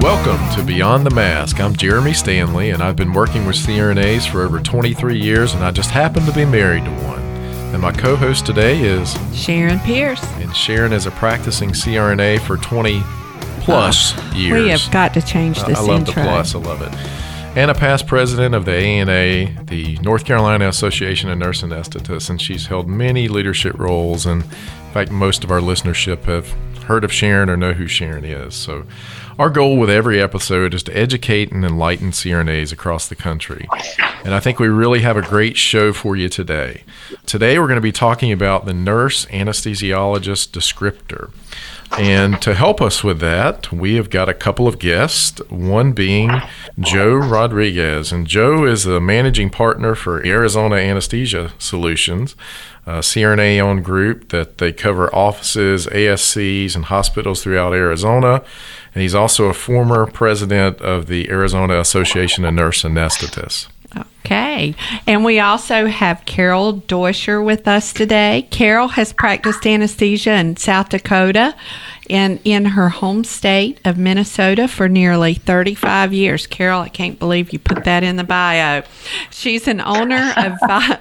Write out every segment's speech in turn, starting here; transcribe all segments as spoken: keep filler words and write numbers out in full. Welcome to Beyond the Mask. I'm Jeremy Stanley, and I've been working with C R N As for over twenty-three years, and I just happen to be married to one. And my co-host today is Sharon Pierce. And Sharon is a practicing C R N A for twenty plus years. We have got to change this intro. I love intro. The plus. I love it. And a past president of the A A N A, the North Carolina Association of Nurse Anesthetists, and she's held many leadership roles. And in fact, most of our listenership have heard of Sharon or know who Sharon is. So our goal with every episode is to educate and enlighten C R N As across the country. And I think we really have a great show for you today. Today, we're going to be talking about the nurse anesthesiologist descriptor. And to help us with that, we have got a couple of guests, one being Joe Rodriguez. And Joe is the managing partner for Arizona Anesthesia Solutions, a C R N A-owned group that they cover offices, A S Cs, and hospitals throughout Arizona. And he's also a former president of the Arizona Association of Nurse Anesthetists. Okay. And we also have Carol Deutscher with us today. Carol has practiced anesthesia in South Dakota and in her home state of Minnesota for nearly thirty-five years. Carol, I can't believe you put that in the bio. She's an owner of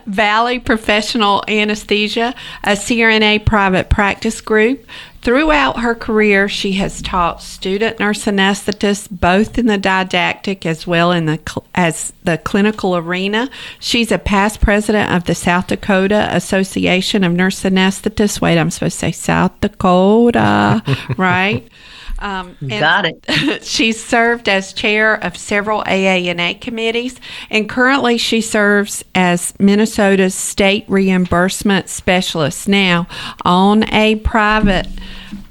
Valley Professional Anesthesia, a C R N A private practice group. Throughout her career, she has taught student nurse anesthetists both in the didactic as well in the cl- as the clinical arena. She's a past president of the South Dakota Association of Nurse Anesthetists. Wait, I'm supposed to say South Dakota, right? Um, and Got it. She served as chair of several A A N A committees, and currently she serves as Minnesota's state reimbursement specialist. Now, on a private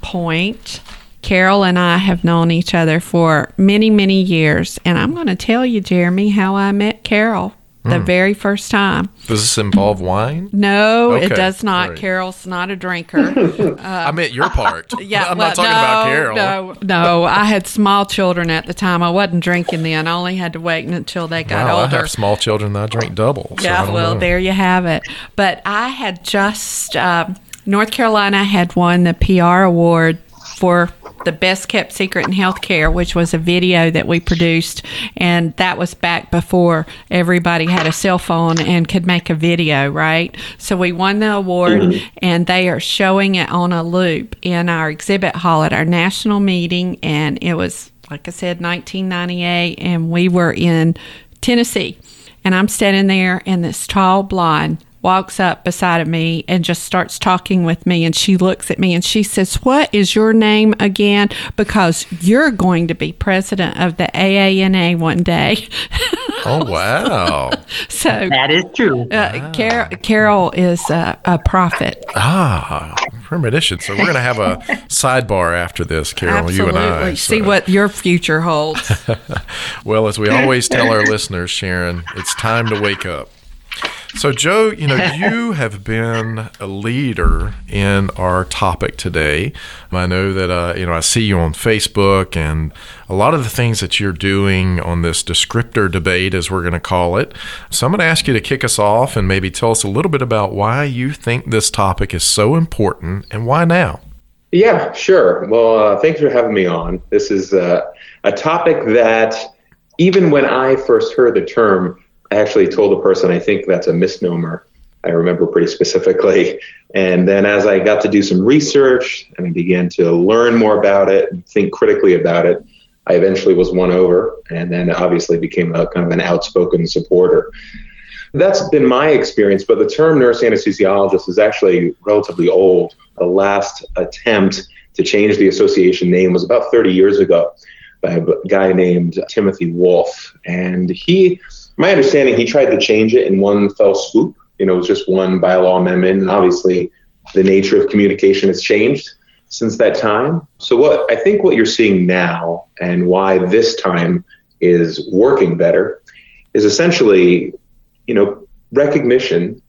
point, Carol and I have known each other for many, many years, and I'm going to tell you, Jeremy, how I met Carol. The very first time. Does this involve wine? No, okay. It does not. Right. Carol's not a drinker. Uh, I meant your part. Yeah, I'm well, not talking no, about Carol. No, no. I had small children at the time. I wasn't drinking then. I only had to wait until they got wow, older. I have small children and I drink double. So yeah, well, know. There you have it. But I had just, uh, North Carolina had won the P R award for the best kept secret in healthcare, which was a video that we produced, and that was back before everybody had a cell phone and could make a video, right? So we won the award, mm-hmm. and they are showing it on a loop in our exhibit hall at our national meeting, and it was, like I said, nineteen ninety-eight, and we were in Tennessee, and I'm standing there, and this tall blonde walks up beside of me and just starts talking with me, and she looks at me and she says, "What is your name again? Because you're going to be president of the A A N A one day." Oh, wow. So that is true. Uh, wow. Car- Carol is uh, a prophet. Ah, premonition. So we're going to have a sidebar after this, Carol, absolutely. You and I. See so. What your future holds. Well, as we always tell our listeners, Sharon, it's time to wake up. So, Joe, you know, you have been a leader in our topic today. I know that, uh, you know, I see you on Facebook, and a lot of the things that you're doing on this descriptor debate, as we're going to call it. So I'm going to ask you to kick us off and maybe tell us a little bit about why you think this topic is so important and why now. Yeah, sure. Well, uh, thanks for having me on. This is uh, a topic that even when I first heard the term, I actually told the person, I think that's a misnomer. I remember pretty specifically. And then as I got to do some research and I began to learn more about it and think critically about it, I eventually was won over and then obviously became a kind of an outspoken supporter. That's been my experience, but the term nurse anesthesiologist is actually relatively old. The last attempt to change the association name was about thirty years ago by a guy named Timothy Wolfe. And he, my understanding, he tried to change it in one fell swoop. You know, it was just one bylaw amendment. And obviously, the nature of communication has changed since that time. So what I think what you're seeing now and why this time is working better is essentially, you know, recognition,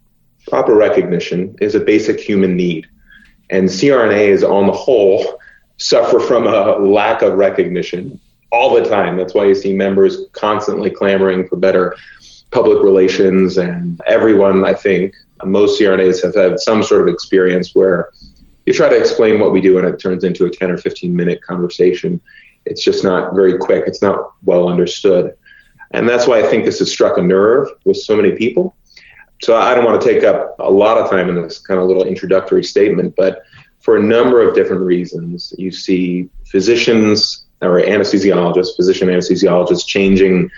proper recognition is a basic human need. And C R N As on the whole suffer from a lack of recognition all the time. That's why you see members constantly clamoring for better public relations. And everyone, I think, most C R N As have had some sort of experience where you try to explain what we do and it turns into a ten or fifteen minute conversation. It's just not very quick. It's not well understood. And that's why I think this has struck a nerve with so many people. So I don't want to take up a lot of time in this kind of little introductory statement, but for a number of different reasons, you see physicians or anesthesiologists, physician anesthesiologists changing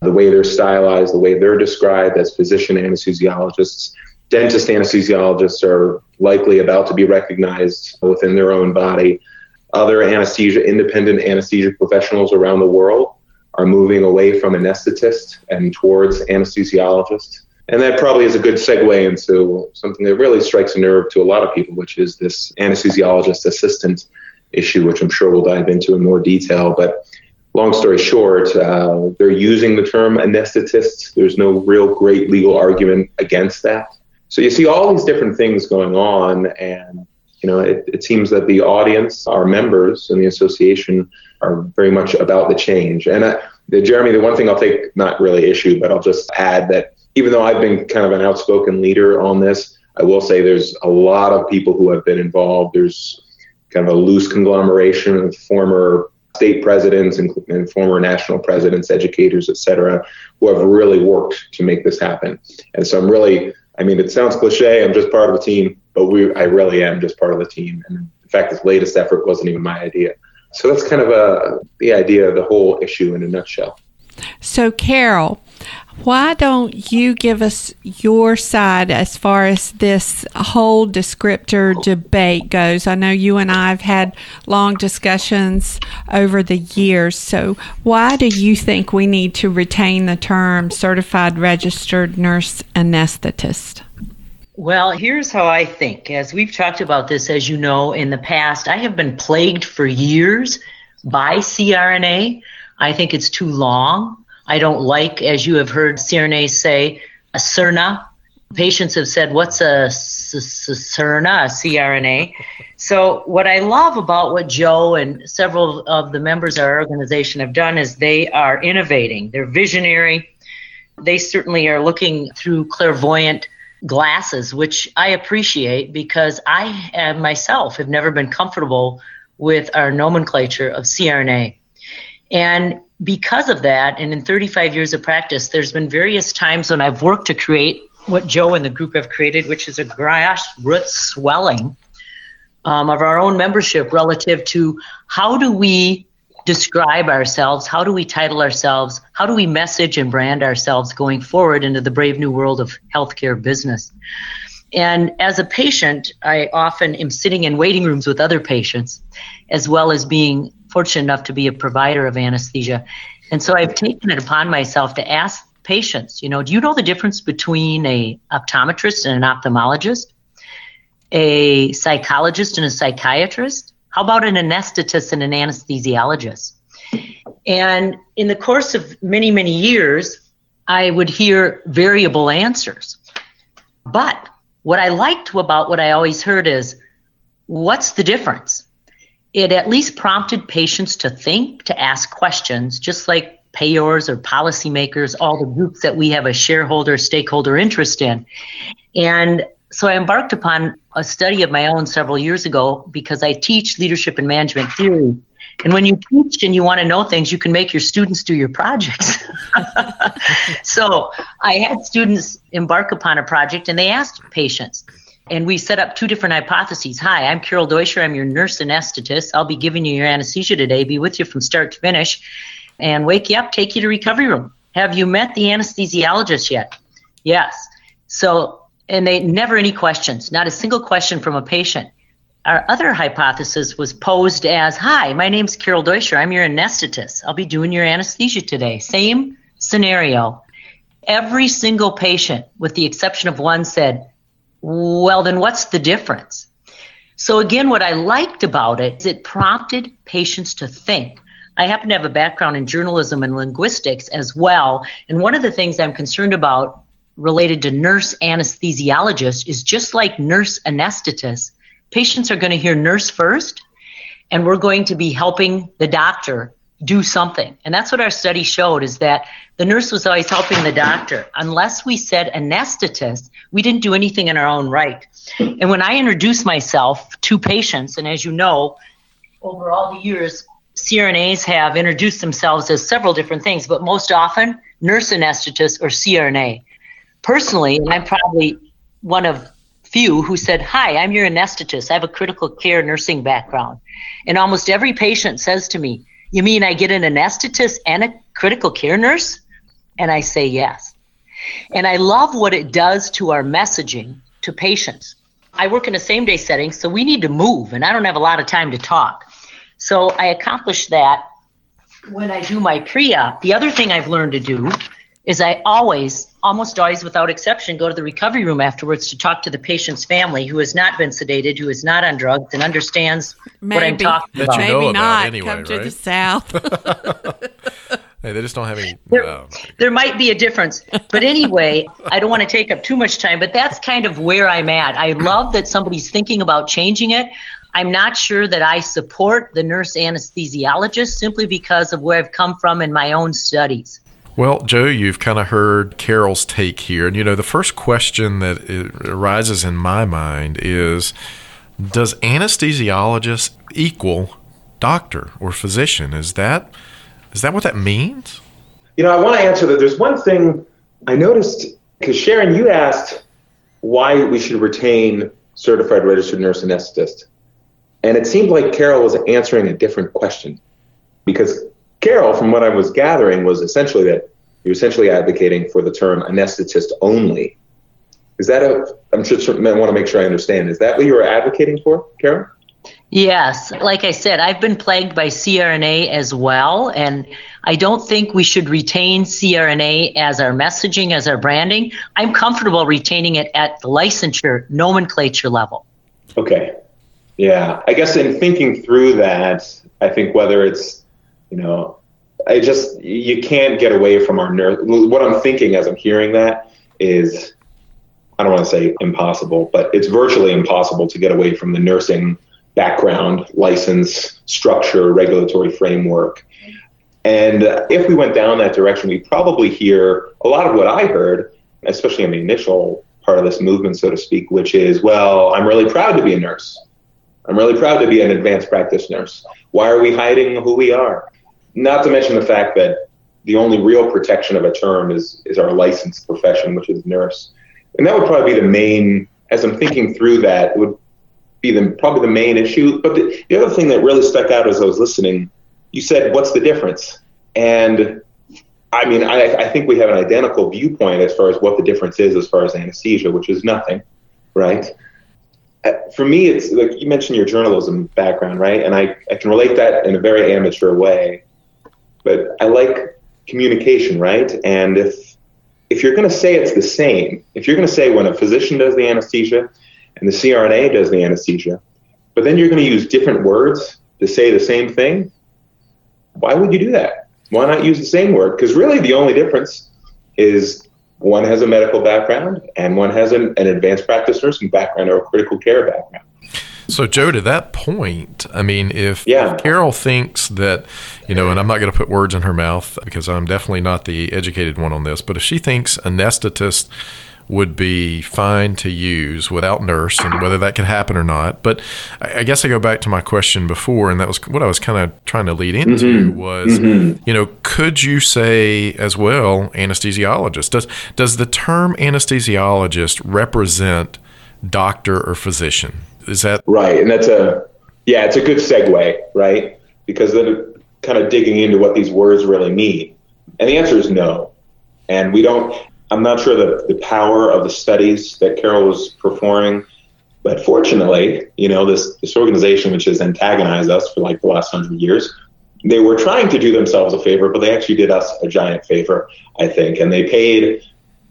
the way they're stylized, the way they're described as physician anesthesiologists. Dentist anesthesiologists are likely about to be recognized within their own body. Other anesthesia, independent anesthesia professionals around the world are moving away from anesthetist and towards anesthesiologists. And that probably is a good segue into something that really strikes a nerve to a lot of people, which is this anesthesiologist assistant issue, which I'm sure we'll dive into in more detail. But long story short, uh, they're using the term anesthetist. There's no real great legal argument against that. So you see all these different things going on, and you know it, it seems that the audience, our members and the association, are very much about the change. And uh, Jeremy, the one thing I'll take, not really issue, but I'll just add that even though I've been kind of an outspoken leader on this, I will say there's a lot of people who have been involved. There's kind of a loose conglomeration of former state presidents and, and former national presidents, educators, et cetera, who have really worked to make this happen. And so I'm really, I mean, it sounds cliche, I'm just part of the team, but we, I really am just part of the team. And in fact, this latest effort wasn't even my idea. So that's kind of a, the idea of the whole issue in a nutshell. So Carol, why don't you give us your side as far as this whole descriptor debate goes? I know you and I have had long discussions over the years. So why do you think we need to retain the term certified registered nurse anesthetist? Well, here's how I think. As we've talked about this, as you know, in the past, I have been plagued for years by C R N A. I think it's too long. I don't like, as you have heard C R N A say, a C R N A. Patients have said, what's a C R N A, C R N A? So what I love about what Joe and several of the members of our organization have done is they are innovating. They're visionary. They certainly are looking through clairvoyant glasses, which I appreciate because I myself have never been comfortable with our nomenclature of C R N A. And because of that, and in thirty-five years of practice, there's been various times when I've worked to create what Joe and the group have created, which is a grassroots swelling um, of our own membership relative to how do we describe ourselves, how do we title ourselves, how do we message and brand ourselves going forward into the brave new world of healthcare business. And as a patient, I often am sitting in waiting rooms with other patients, as well as being fortunate enough to be a provider of anesthesia. And so I've taken it upon myself to ask patients, you know, do you know the difference between a optometrist and an ophthalmologist, a psychologist and a psychiatrist? How about an anesthetist and an anesthesiologist? And in the course of many, many years, I would hear variable answers. But what I liked about what I always heard is, what's the difference? It at least prompted patients to think, to ask questions, just like payors or policymakers, all the groups that we have a shareholder, stakeholder interest in. And so I embarked upon a study of my own several years ago because I teach leadership and management theory. And when you teach and you want to know things, you can make your students do your projects. So I had students embark upon a project, and they asked patients. And we set up two different hypotheses. Hi, I'm Carol Deutscher. I'm your nurse anesthetist. I'll be giving you your anesthesia today, be with you from start to finish, and wake you up, take you to recovery room. Have you met the anesthesiologist yet? Yes. So, and they never any questions, not a single question from a patient. Our other hypothesis was posed as, hi, my name's Carol Deutscher. I'm your anesthetist. I'll be doing your anesthesia today. Same scenario. Every single patient, with the exception of one, said, well, then what's the difference? So again, what I liked about it is it prompted patients to think. I happen to have a background in journalism and linguistics as well. And one of the things I'm concerned about related to nurse anesthesiologists is, just like nurse anesthetists, patients are going to hear nurse first, and we're going to be helping the doctor do something. And that's what our study showed, is that the nurse was always helping the doctor. Unless we said anesthetist, we didn't do anything in our own right. And when I introduced myself to patients, and as you know, over all the years, C R N As have introduced themselves as several different things, but most often nurse anesthetist or C R N A. Personally, I'm probably one of few who said, hi, I'm your anesthetist. I have a critical care nursing background. And almost every patient says to me, you mean I get an anesthetist and a critical care nurse? And I say yes. And I love what it does to our messaging to patients. I work in a same-day setting, so we need to move, and I don't have a lot of time to talk. So I accomplish that when I do my pre-op. The other thing I've learned to do is I always, almost always without exception, go to the recovery room afterwards to talk to the patient's family, who has not been sedated, who is not on drugs, and understands maybe what I'm talking that about. You know, maybe about not anyway, come to right? the South. Hey, they just don't have any. There, oh, there might be a difference. But anyway, I don't want to take up too much time, but that's kind of where I'm at. I love that somebody's thinking about changing it. I'm not sure that I support the nurse anesthesiologist simply because of where I've come from in my own studies. Well, Joe, you've kind of heard Carol's take here. And, you know, the first question that arises in my mind is, does anesthesiologist equal doctor or physician? Is that is that what that means? You know, I want to answer that. There's one thing I noticed, because Sharon, you asked why we should retain certified registered nurse anesthetist. And it seemed like Carol was answering a different question, because Carol, from what I was gathering, was essentially that you're essentially advocating for the term anesthetist only. Is that a, I'm just I want to make sure I understand. Is that what you were advocating for, Carol? Yes. Like I said, I've been plagued by C R N A as well. And I don't think we should retain C R N A as our messaging, as our branding. I'm comfortable retaining it at the licensure nomenclature level. Okay. Yeah. I guess in thinking through that, I think whether it's, you know, I just, you can't get away from our nurse. What I'm thinking as I'm hearing that is, I don't want to say impossible, but it's virtually impossible to get away from the nursing background, license, structure, regulatory framework. And if we went down that direction, we'd probably hear a lot of what I heard, especially in the initial part of this movement, so to speak, which is, well, I'm really proud to be a nurse. I'm really proud to be an advanced practice nurse. Why are we hiding who we are? Not to mention the fact that the only real protection of a term is is our licensed profession, which is nurse. And that would probably be the main, as I'm thinking through that, it would be the, probably the main issue. But the, the other thing that really stuck out as I was listening, you said, what's the difference? And I mean, I, I think we have an identical viewpoint as far as what the difference is as far as anesthesia, which is nothing, right? For me, it's like you mentioned your journalism background, right? And I, I can relate that in a very amateur way. But I like communication, right? And if if you're going to say it's the same, if you're going to say when a physician does the anesthesia and the C R N A does the anesthesia, but then you're going to use different words to say the same thing, why would you do that? Why not use the same word? Because really the only difference is one has a medical background and one has an, an advanced practice nursing background or a critical care background. So, Joe, to that point, I mean, if, yeah. if Carol thinks that, you know, and I'm not going to put words in her mouth because I'm definitely not the educated one on this, but if she thinks anesthetist would be fine to use without nurse, and whether that could happen or not. But I guess I go back to my question before, and that was what I was kind of trying to lead into, mm-hmm. was, mm-hmm. you know, could you say as well, anesthesiologist? Does does the term anesthesiologist represent doctor or physician? Is that right? And that's a, yeah, it's a good segue, right? Because then kind of digging into what these words really mean. And the answer is no. And we don't, I'm not sure the, the power of the studies that Carol was performing, but fortunately, you know, this, this organization, which has antagonized us for like the last hundred years, they were trying to do themselves a favor, but they actually did us a giant favor, I think. And they paid,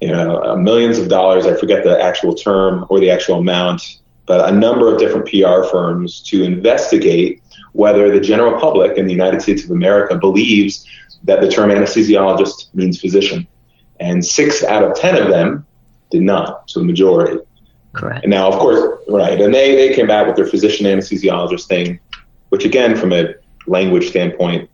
you know, millions of dollars, I forget the actual term or the actual amount, but a number of different P R firms to investigate whether the general public in the United States of America believes that the term anesthesiologist means physician. And six out of ten of them did not, so the majority. Correct. And now, of course, right, and they, they came back with their physician anesthesiologist thing, which again, from a language standpoint,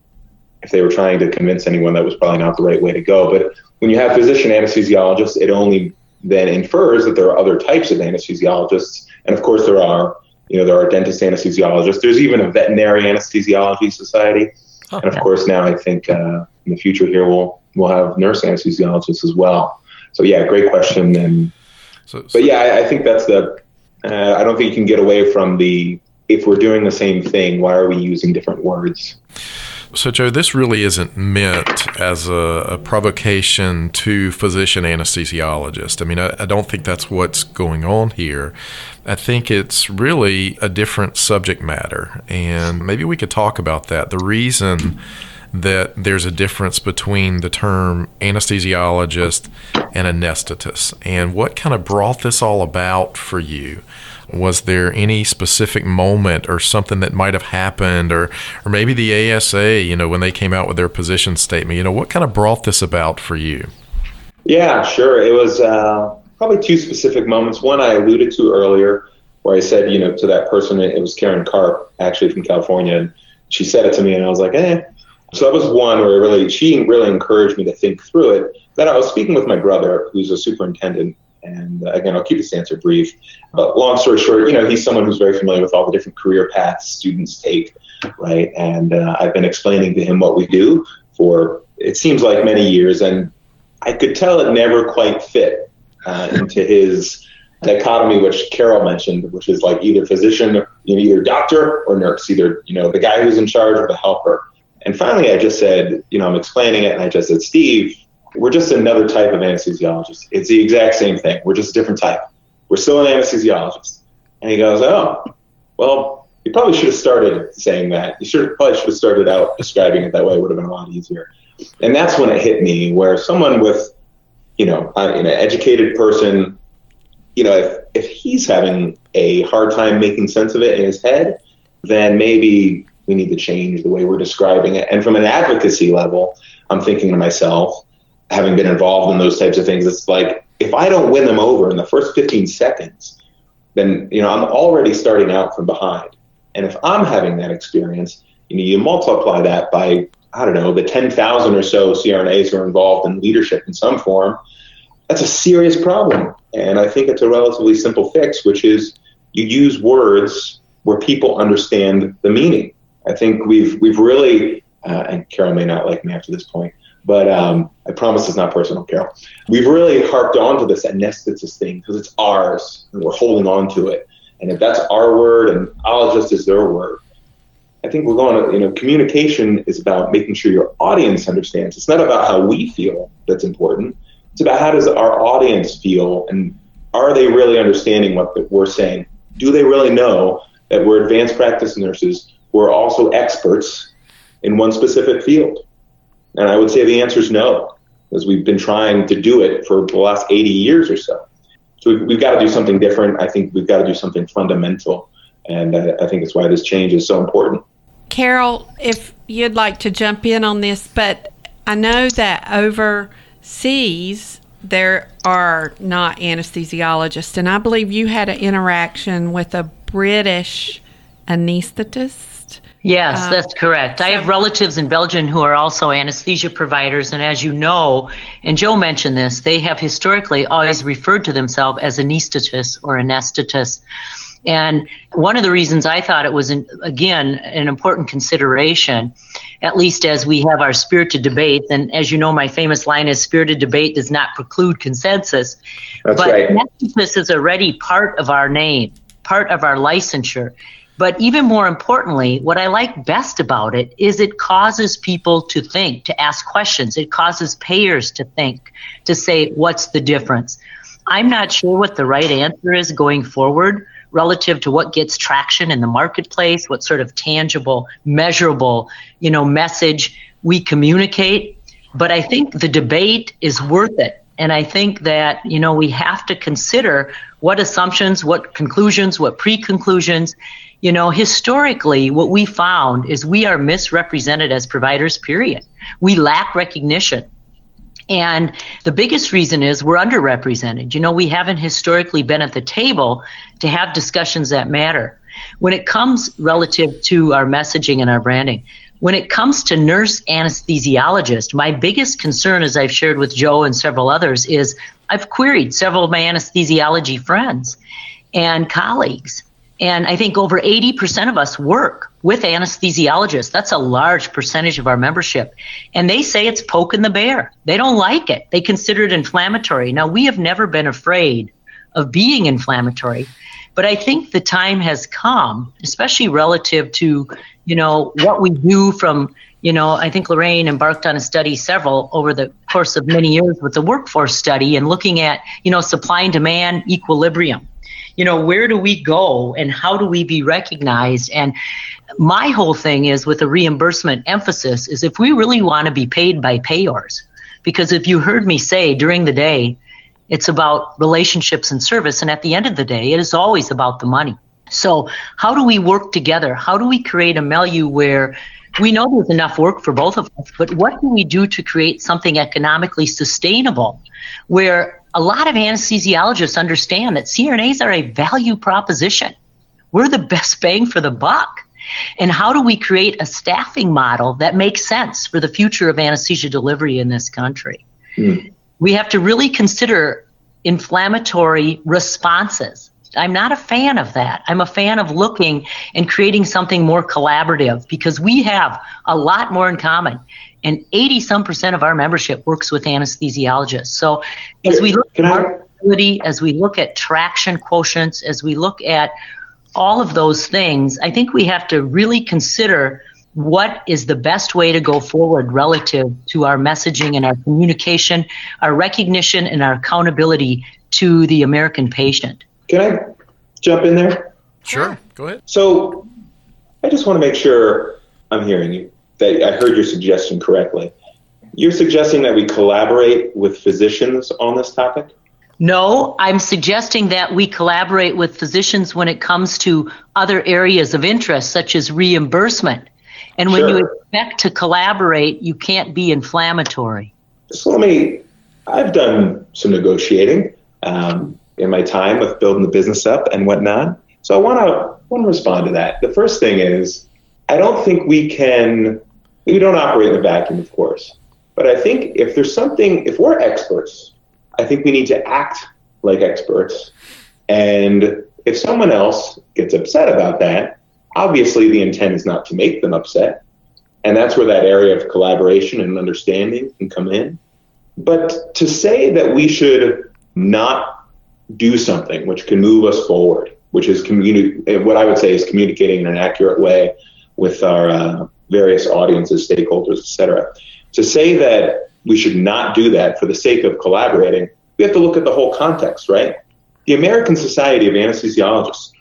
if they were trying to convince anyone, that was probably not the right way to go. But when you have physician anesthesiologists, it only then infers that there are other types of anesthesiologists. And of course there are, you know, there are dentist anesthesiologists. There's even a veterinary anesthesiology society. Oh, and of no. course now I think uh, in the future here we'll we'll have nurse anesthesiologists as well. So yeah, great question. And so, so but yeah, I, I think that's the, uh, I don't think you can get away from the, if we're doing the same thing, why are we using different words? So, Joe, this really isn't meant as a, a provocation to physician anesthesiologist. I mean, I, I don't think that's what's going on here. I think it's really a different subject matter, and maybe we could talk about that. The reason that there's a difference between the term anesthesiologist and anesthetist, and what kind of brought this all about for you. Was there any specific moment or something that might have happened, or, or maybe the A S A, you know, when they came out with their position statement, you know, what kind of brought this about for you? Yeah, sure. It was uh, probably two specific moments. One I alluded to earlier where I said, you know, to that person, it was Karen Carp, actually from California, and she said it to me and I was like, eh. So that was one where really, she really encouraged me to think through it. Then I was speaking with my brother, who's a superintendent. And again, I'll keep this answer brief, but long story short, you know, he's someone who's very familiar with all the different career paths students take, right? And uh, I've been explaining to him what we do for, it seems like many years, and I could tell it never quite fit uh, into his dichotomy, which Carol mentioned, which is like either physician, you know, either doctor or nurse, either, you know, the guy who's in charge or the helper. And finally, I just said, you know, I'm explaining it, and I just said, Steve, we're just another type of anesthesiologist. It's the exact same thing. We're just a different type. We're still an anesthesiologist. And he goes, oh, well, you probably should have started saying that. You should have, probably should have started out describing it that way. It would have been a lot easier. And that's when it hit me, where someone with, you know, an educated person, you know, if, if he's having a hard time making sense of it in his head, then maybe we need to change the way we're describing it. And from an advocacy level, I'm thinking to myself, having been involved in those types of things, it's like, if I don't win them over in the first fifteen seconds, then, you know, I'm already starting out from behind. And if I'm having that experience, you know, you multiply that by, I don't know, the ten thousand or so C R N As who are involved in leadership in some form, that's a serious problem. And I think it's a relatively simple fix, which is you use words where people understand the meaning. I think we've, we've really, uh, and Carol may not like me after this point, But um, I promise it's not personal, Carol. We've really harped on to this anesthetist thing because it's ours and we're holding on to it. And if that's our word and ologist is their word, I think we're going to, you know, communication is about making sure your audience understands. It's not about how we feel that's important. It's about how does our audience feel, and are they really understanding what we're saying? Do they really know that we're advanced practice nurses who are also experts in one specific field? And I would say the answer is no, because we've been trying to do it for the last eighty years or so. So we've, we've got to do something different. I think we've got to do something fundamental. And I, I think that's why this change is so important. Carol, if you'd like to jump in on this, but I know that overseas there are not anesthesiologists. And I believe you had an interaction with a British anesthetist. Yes, um, that's correct. So I have relatives in Belgium who are also anesthesia providers. And as you know, and Joe mentioned this, they have historically always referred to themselves as anesthetists or anesthetists. And one of the reasons I thought it was, an, again, an important consideration, at least as we have our spirited debate, and as you know, my famous line is spirited debate does not preclude consensus. That's but right. Anesthetists is already part of our name, part of our licensure. But even more importantly, what I like best about it is it causes people to think, to ask questions. It causes payers to think, to say, what's the difference? I'm not sure what the right answer is going forward relative to what gets traction in the marketplace, what sort of tangible, measurable, you know, message we communicate. But I think the debate is worth it. And I think that, you know, we have to consider what assumptions, what conclusions, what pre-conclusions. You know, historically, what we found is we are misrepresented as providers, period. We lack recognition. And the biggest reason is we're underrepresented. You know, we haven't historically been at the table to have discussions that matter. When it comes relative to our messaging and our branding, when it comes to nurse anesthesiologists, my biggest concern, as I've shared with Joe and several others, is I've queried several of my anesthesiology friends and colleagues. And I think over eighty percent of us work with anesthesiologists. That's a large percentage of our membership. And they say it's poking the bear. They don't like it. They consider it inflammatory. Now, we have never been afraid of being inflammatory. But I think the time has come, especially relative to, you know, what we do from, you know, I think Lorraine embarked on a study several over the course of many years with the workforce study and looking at, you know, supply and demand equilibrium. You know, where do we go and how do we be recognized? And my whole thing is with a reimbursement emphasis is if we really want to be paid by payors, because if you heard me say during the day, it's about relationships and service. And at the end of the day, it is always about the money. So how do we work together? How do we create a milieu where we know there's enough work for both of us, but what do we do to create something economically sustainable where a lot of anesthesiologists understand that C R N As are a value proposition. We're the best bang for the buck. And how do we create a staffing model that makes sense for the future of anesthesia delivery in this country? Mm. We have to really consider inflammatory responses. I'm not a fan of that. I'm a fan of looking and creating something more collaborative because we have a lot more in common. And eighty some percent of our membership works with anesthesiologists. So as we look at marketability, as we look at traction quotients, as we look at all of those things, I think we have to really consider what is the best way to go forward relative to our messaging and our communication, our recognition and our accountability to the American patient. Can I jump in there? Sure, go ahead. So I just want to make sure I'm hearing you. That I heard your suggestion correctly. You're suggesting that we collaborate with physicians on this topic? No, I'm suggesting that we collaborate with physicians when it comes to other areas of interest, such as reimbursement. And when sure. you expect to collaborate, you can't be inflammatory. So let me, I've done some negotiating um, in my time with building the business up and whatnot. So I want to want to respond to that. The first thing is, I don't think we can, we don't operate in a vacuum, of course, but I think if there's something, if we're experts, I think we need to act like experts. And if someone else gets upset about that, obviously the intent is not to make them upset. And that's where that area of collaboration and understanding can come in. But to say that we should not do something which can move us forward, which is communi- what I would say is communicating in an accurate way with our uh, various audiences, stakeholders, et cetera. To say that we should not do that for the sake of collaborating, we have to look at the whole context, right? The American Society of Anesthesiologists,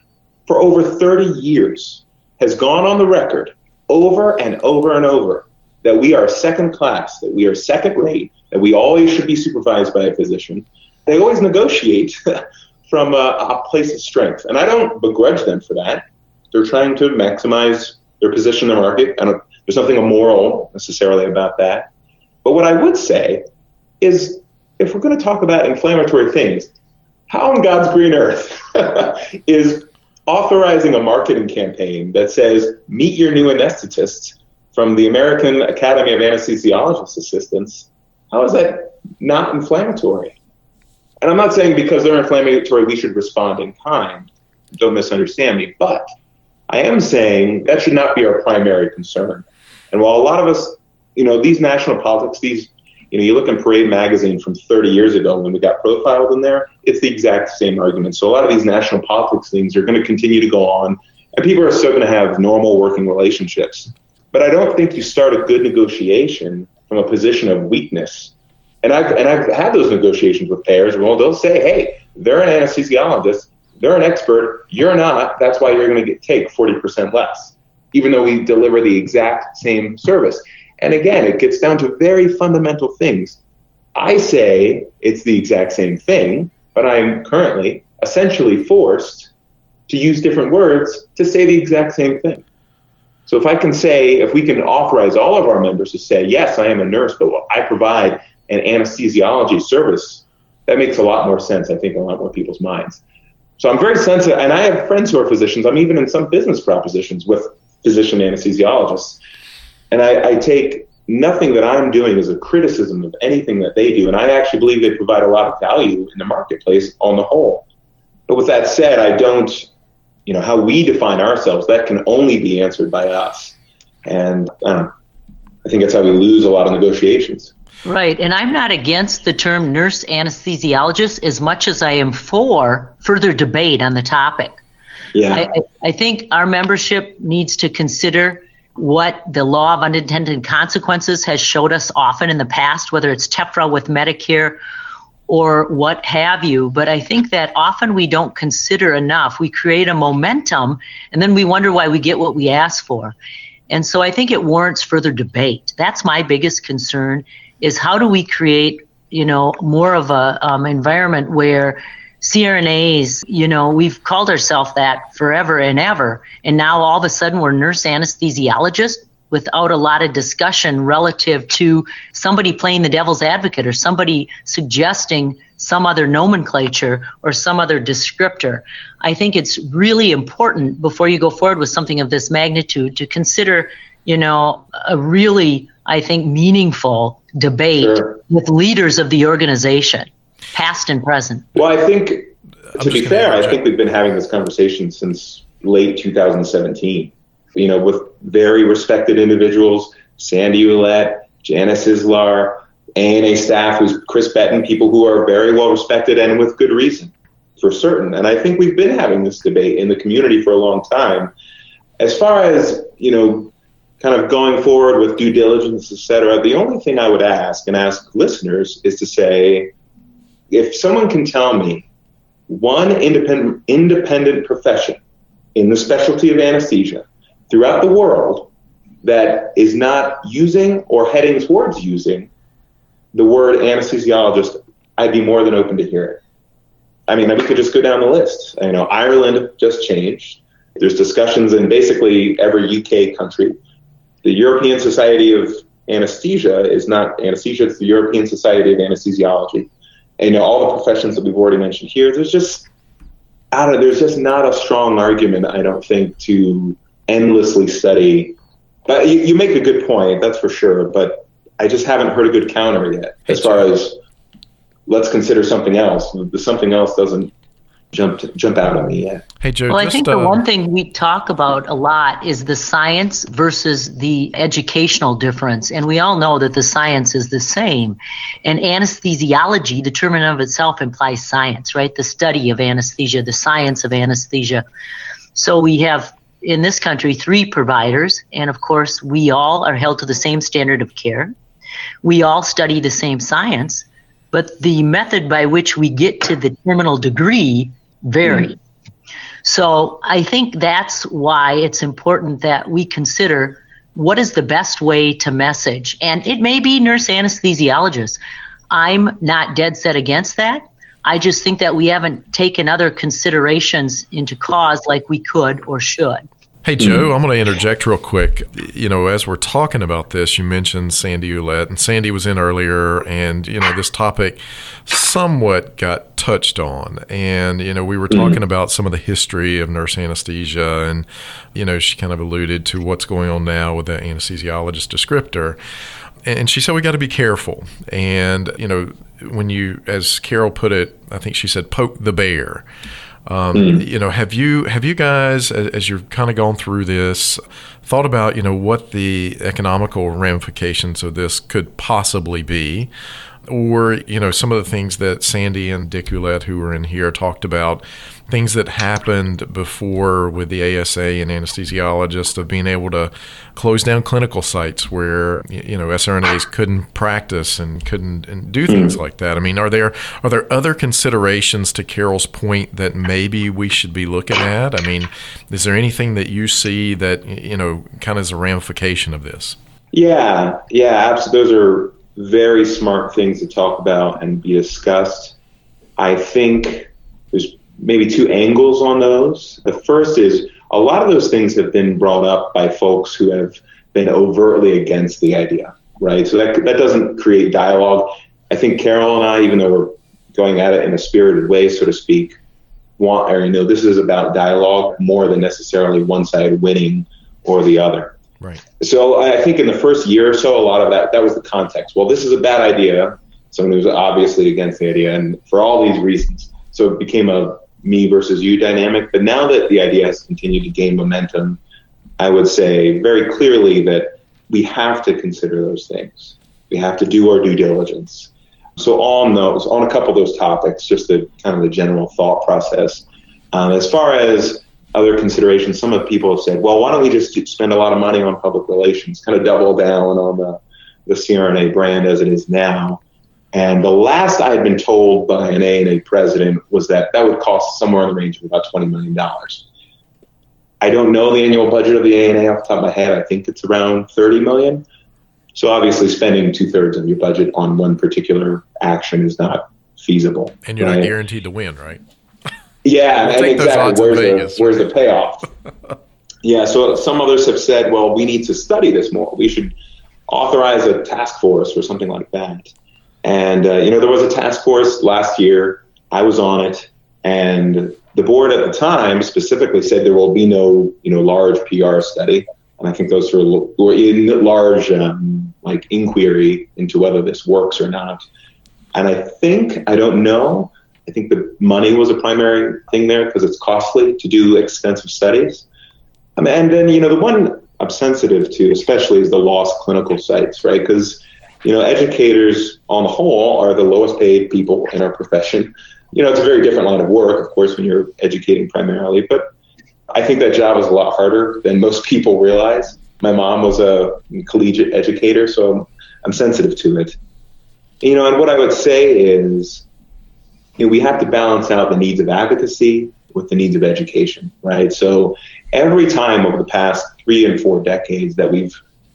for over thirty years, has gone on the record over and over and over that we are second class, that we are second rate, that we always should be supervised by a physician. They always negotiate from a, a place of strength. And I don't begrudge them for that. They're trying to maximize their position in the market. I don't, there's nothing immoral necessarily about that. But what I would say is if we're going to talk about inflammatory things, how on God's green earth is authorizing a marketing campaign that says, meet your new anesthetist from the American Academy of Anesthesiologists Assistants, how is that not inflammatory? And I'm not saying because they're inflammatory, we should respond in kind. Don't misunderstand me. But I am saying that should not be our primary concern. And while a lot of us, you know, these national politics, these, you know, you look in Parade magazine from thirty years ago when we got profiled in there, it's the exact same argument. So a lot of these national politics things are going to continue to go on, and people are still going to have normal working relationships. But I don't think you start a good negotiation from a position of weakness. And I've, and I've had those negotiations with payers. Well, they'll say, hey, they're an anesthesiologist. They're an expert. You're not. That's why you're going to take forty percent less, even though we deliver the exact same service. And again, it gets down to very fundamental things. I say it's the exact same thing, but I'm currently essentially forced to use different words to say the exact same thing. So if I can say, if we can authorize all of our members to say, yes, I am a nurse, but I provide an anesthesiology service, that makes a lot more sense, I think, in a lot more people's minds. So I'm very sensitive, and I have friends who are physicians. I'm even in some business propositions with physician anesthesiologists. And I, I take nothing that I'm doing as a criticism of anything that they do, and I actually believe they provide a lot of value in the marketplace on the whole. But with that said, I don't... You know, how we define ourselves, that can only be answered by us. And um, I think that's how we lose a lot of negotiations. Right. And I'm not against the term nurse anesthesiologist as much as I am for further debate on the topic. Yeah. I, I, I think our membership needs to consider what the law of unintended consequences has showed us often in the past, whether it's TEFRA with Medicare or what have you. But I think that often we don't consider enough. We create a momentum, and then we wonder why we get what we ask for. And so I think it warrants further debate. That's my biggest concern, is how do we create, you know, more of a um, environment where C R N As, you know, we've called ourselves that forever and ever, and now all of a sudden we're nurse anesthesiologists, without a lot of discussion relative to somebody playing the devil's advocate or somebody suggesting some other nomenclature or some other descriptor. I think it's really important before you go forward with something of this magnitude to consider, you know, a really, I think, meaningful debate sure. with leaders of the organization, past and present. Well, I think, I'm to be fair, I think we've been having this conversation since late two thousand seventeen. You know, with very respected individuals, Sandy Ouellette, Janice Islar, A N A staff, who's Chris Betten, people who are very well respected and with good reason, for certain. And I think we've been having this debate in the community for a long time. As far as, you know, kind of going forward with due diligence, et cetera, the only thing I would ask and ask listeners is to say, if someone can tell me one independent independent profession in the specialty of anesthesia throughout the world that is not using or heading towards using the word anesthesiologist, I'd be more than open to hear it. I mean, we could just go down the list. I know Ireland just changed. There's discussions in basically every U K country. The European Society of Anesthesia is not anesthesia, it's the European Society of Anesthesiology. And you know, all the professions that we've already mentioned here, there's just, I don't know, there's just not a strong argument, I don't think, to endlessly study. But you, you make a good point, that's for sure, but I just haven't heard a good counter yet as far as let's consider something else. The something else doesn't jump jump out at me yet. Hey, Joe, well, just, I think uh, the one thing we talk about a lot is the science versus the educational difference, and we all know that the science is the same. And anesthesiology, the term in and of itself, implies science, right? The study of anesthesia, the science of anesthesia. So we have in this country, three providers, and of course, we all are held to the same standard of care. We all study the same science, but the method by which we get to the terminal degree vary. Mm. So I think that's why it's important that we consider what is the best way to message. And it may be nurse anesthesiologists. I'm not dead set against that. I just think that we haven't taken other considerations into cause like we could or should. Hey, Joe, I'm going to interject real quick. You know, as we're talking about this, you mentioned Sandy Ouellette, and Sandy was in earlier, and, you know, this topic somewhat got touched on. And, you know, we were talking about some of the history of nurse anesthesia, and, you know, she kind of alluded to what's going on now with the anesthesiologist descriptor. And she said, we got to be careful. And, you know, when you, as Carol put it, I think she said, poke the bear. Um, mm. You know, have you have you guys, as you've kind of gone through this, thought about, you know, what the economical ramifications of this could possibly be? Or, you know, some of the things that Sandy and Dick Ouellette, who were in here, talked about, things that happened before with the A S A and anesthesiologists of being able to close down clinical sites where, you know, S R N As couldn't practice and couldn't and do things like that. I mean, are there are there other considerations, to Carol's point, that maybe we should be looking at? I mean, is there anything that you see that, you know, kind of is a ramification of this? Yeah, yeah, absolutely. Those are very smart things to talk about and be discussed. I think there's maybe two angles on those. The first is a lot of those things have been brought up by folks who have been overtly against the idea, right? So that that doesn't create dialogue. I think Carol and I, even though we're going at it in a spirited way, so to speak, want, or, you know, this is about dialogue more than necessarily one side winning or the other. Right. So I think in the first year or so, a lot of that, that was the context. Well, this is a bad idea. Someone who's obviously against the idea, and for all these reasons. So it became a me versus you dynamic. But now that the idea has continued to gain momentum, I would say very clearly that we have to consider those things. We have to do our due diligence. So on those, on a couple of those topics, just the kind of the general thought process. Um, as far as other considerations, some of the people have said, well, why don't we just spend a lot of money on public relations, kind of double down on the, the C R N A brand as it is now. And the last I had been told by an A A N A president was that that would cost somewhere in the range of about twenty million dollars. I don't know the annual budget of the A A N A off the top of my head. I think it's around thirty million dollars. So obviously spending two thirds of your budget on one particular action is not feasible. And you're right? Not guaranteed to win, right? Yeah, we'll and exactly. Where's the, where's the payoff? Yeah, so some others have said, well, we need to study this more. We should authorize a task force or something like that. And, uh, you know, there was a task force last year. I was on it. And the board at the time specifically said there will be no, you know, large P R study. And I think those were, were in large, um, like, inquiry into whether this works or not. And I think, I don't know, I think the money was a primary thing there because it's costly to do extensive studies. Um, and then, you know, the one I'm sensitive to, especially, is the lost clinical sites, right? Because, you know, educators on the whole are the lowest paid people in our profession. You know, it's a very different line of work, of course, when you're educating primarily. But I think that job is a lot harder than most people realize. My mom was a collegiate educator, so I'm sensitive to it. You know, and what I would say is, you know, we have to balance out the needs of advocacy with the needs of education, right? So every time over the past three and four decades that we've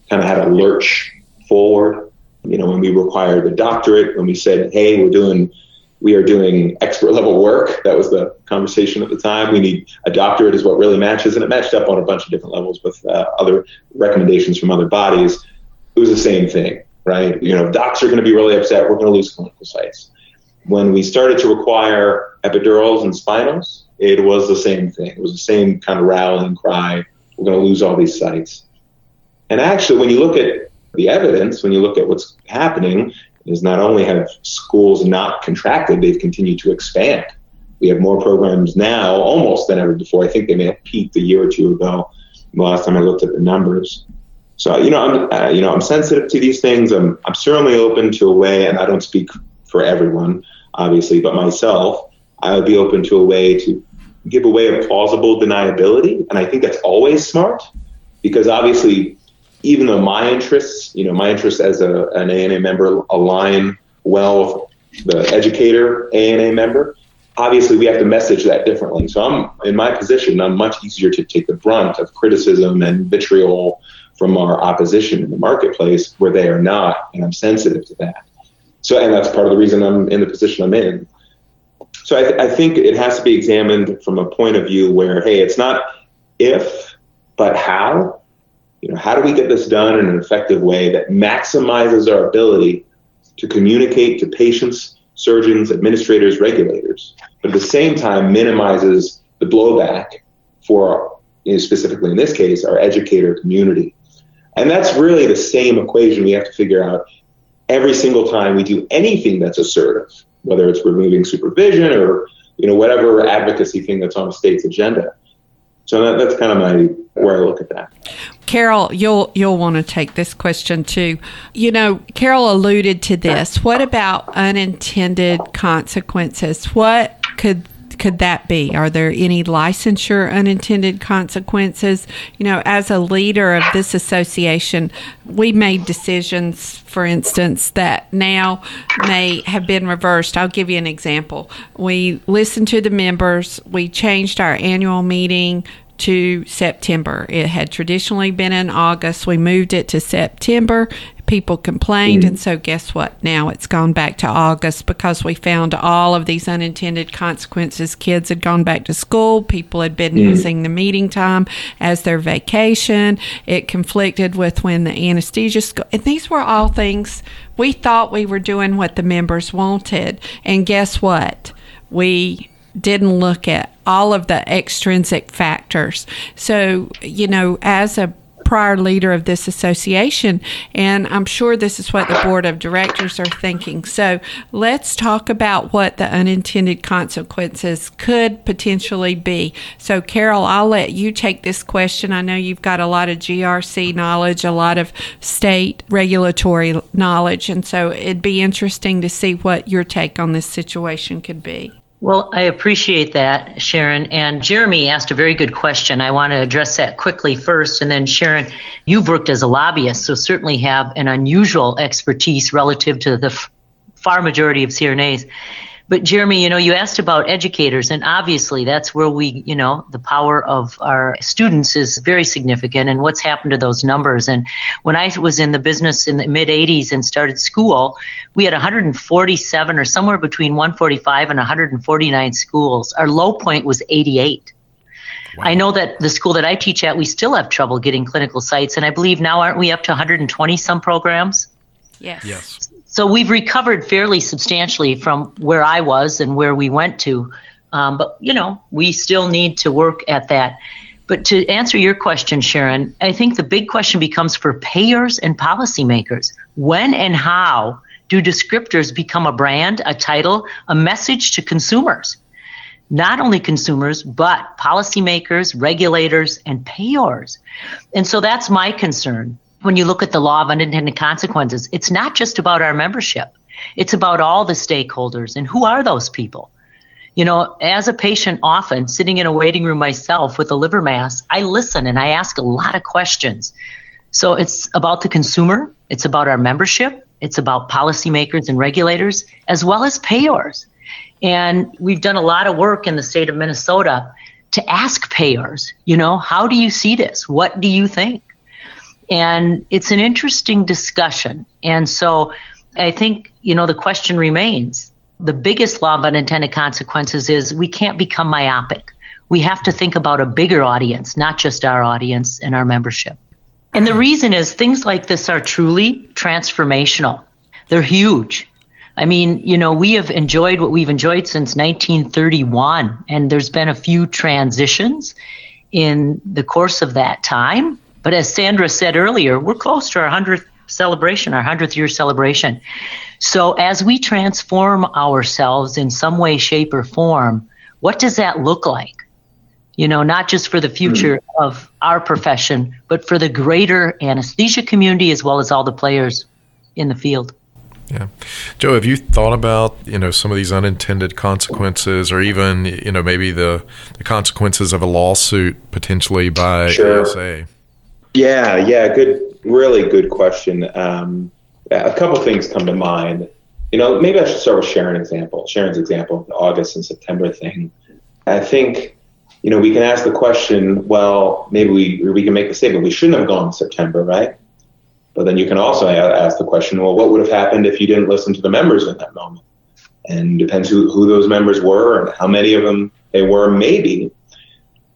kind of had a lurch forward, you know, when we required the doctorate, when we said, hey, we're doing, we are doing expert level work. That was the conversation at the time. We need a doctorate is what really matches. And it matched up on a bunch of different levels with uh, other recommendations from other bodies. It was the same thing, right? You know, docs are going to be really upset. We're going to lose clinical sites. When we started to require epidurals and spinals, it was the same thing. It was the same kind of rallying cry. We're going to lose all these sites. And actually, when you look at the evidence, when you look at what's happening, is not only have schools not contracted, they've continued to expand. We have more programs now almost than ever before. I think they may have peaked a year or two ago, the last time I looked at the numbers. So, you know, I'm, uh, you know, I'm sensitive to these things. I'm, I'm certainly open to a way, and I don't speak for everyone, obviously, but myself, I would be open to a way to give away a plausible deniability. And I think that's always smart because obviously, even though my interests, you know, my interests as a, an A A N A member align well with the educator A A N A member, obviously we have to message that differently. So I'm in my position, I'm much easier to take the brunt of criticism and vitriol from our opposition in the marketplace where they are not, and I'm sensitive to that. So, and that's part of the reason I'm in the position I'm in. So I, th- I think it has to be examined from a point of view where, hey, it's not if, but how? You know, how do we get this done in an effective way that maximizes our ability to communicate to patients, surgeons, administrators, regulators, but at the same time minimizes the blowback for, you know, specifically in this case, our educator community. And that's really the same equation we have to figure out every single time we do anything that's assertive, whether it's removing supervision or, you know, whatever advocacy thing that's on the state's agenda. So that, that's kind of my where I look at that. Carol, you'll you'll want to take this question too. You know, Carol alluded to this. What about unintended consequences? What could could that be? Are there any licensure unintended consequences? You know, as a leader of this association, we made decisions, for instance, that now may have been reversed. I'll give you an example. We listened to the members. We changed our annual meeting to September. It had traditionally been in August. We moved it to September. People complained, mm-hmm. and so guess what? Now it's gone back to August because we found all of these unintended consequences. Kids had gone back to school. People had been mm-hmm. using the meeting time as their vacation. It conflicted with when the anesthesia school, and these were all things we thought we were doing what the members wanted. And guess what? We didn't look at all of the extrinsic factors. So, you know, as a prior leader of this association, and I'm sure this is what the board of directors are thinking. So let's talk about what the unintended consequences could potentially be. So Carol, I'll let you take this question. I know you've got a lot of G R C knowledge, a lot of state regulatory knowledge, and so it'd be interesting to see what your take on this situation could be. Well, I appreciate that, Sharon. And Jeremy asked a very good question. I want to address that quickly first. And then, Sharon, you've worked as a lobbyist, so certainly have an unusual expertise relative to the f- far majority of C R N As. But, Jeremy, you know, you asked about educators. And obviously, that's where we, you know, the power of our students is very significant and what's happened to those numbers. And when I was in the business in the mid-eighties and started school, we had one hundred forty-seven or somewhere between one hundred forty-five and one hundred forty-nine schools. Our low point was eighty-eight. Wow. I know that the school that I teach at, we still have trouble getting clinical sites. And I believe now, aren't we up to one hundred twenty some programs? Yes. Yes. So we've recovered fairly substantially from where I was and where we went to. Um, but, you know, we still need to work at that. But to answer your question, Sharon, I think the big question becomes for payers and policymakers. When and how do descriptors become a brand, a title, a message to consumers? Not only consumers, but policymakers, regulators, and payers. And so that's my concern. When you look at the law of unintended consequences, it's not just about our membership. It's about all the stakeholders and who are those people? You know, as a patient often, sitting in a waiting room myself with a liver mass, I listen and I ask a lot of questions. So it's about the consumer, it's about our membership, it's about policymakers and regulators, as well as payers. And we've done a lot of work in the state of Minnesota to ask payers, you know, how do you see this? What do you think? And it's an interesting discussion. And so I think, you know, the question remains, the biggest law of unintended consequences is we can't become myopic. We have to think about a bigger audience, not just our audience and our membership. And the reason is things like this are truly transformational. They're huge. I mean, you know, we have enjoyed what we've enjoyed since nineteen thirty-one, and there's been a few transitions in the course of that time. But as Sandra said earlier, we're close to our hundredth celebration, our hundredth year celebration. So as we transform ourselves in some way, shape, or form, what does that look like? You know, not just for the future of our profession, but for the greater anesthesia community as well as all the players in the field. Yeah. Joe, have you thought about, you know, some of these unintended consequences or even, you know, maybe the, the consequences of a lawsuit potentially by sure. A S A? Yeah, yeah, good, really good question. Um, a couple things come to mind. You know, maybe I should start with Sharon's example, Sharon's example, the August and September thing. I think, you know, we can ask the question, well, maybe we we can make the statement, we shouldn't have gone in September, right? But then you can also ask the question, well, what would have happened if you didn't listen to the members in that moment? And depends who, who those members were and how many of them they were, maybe.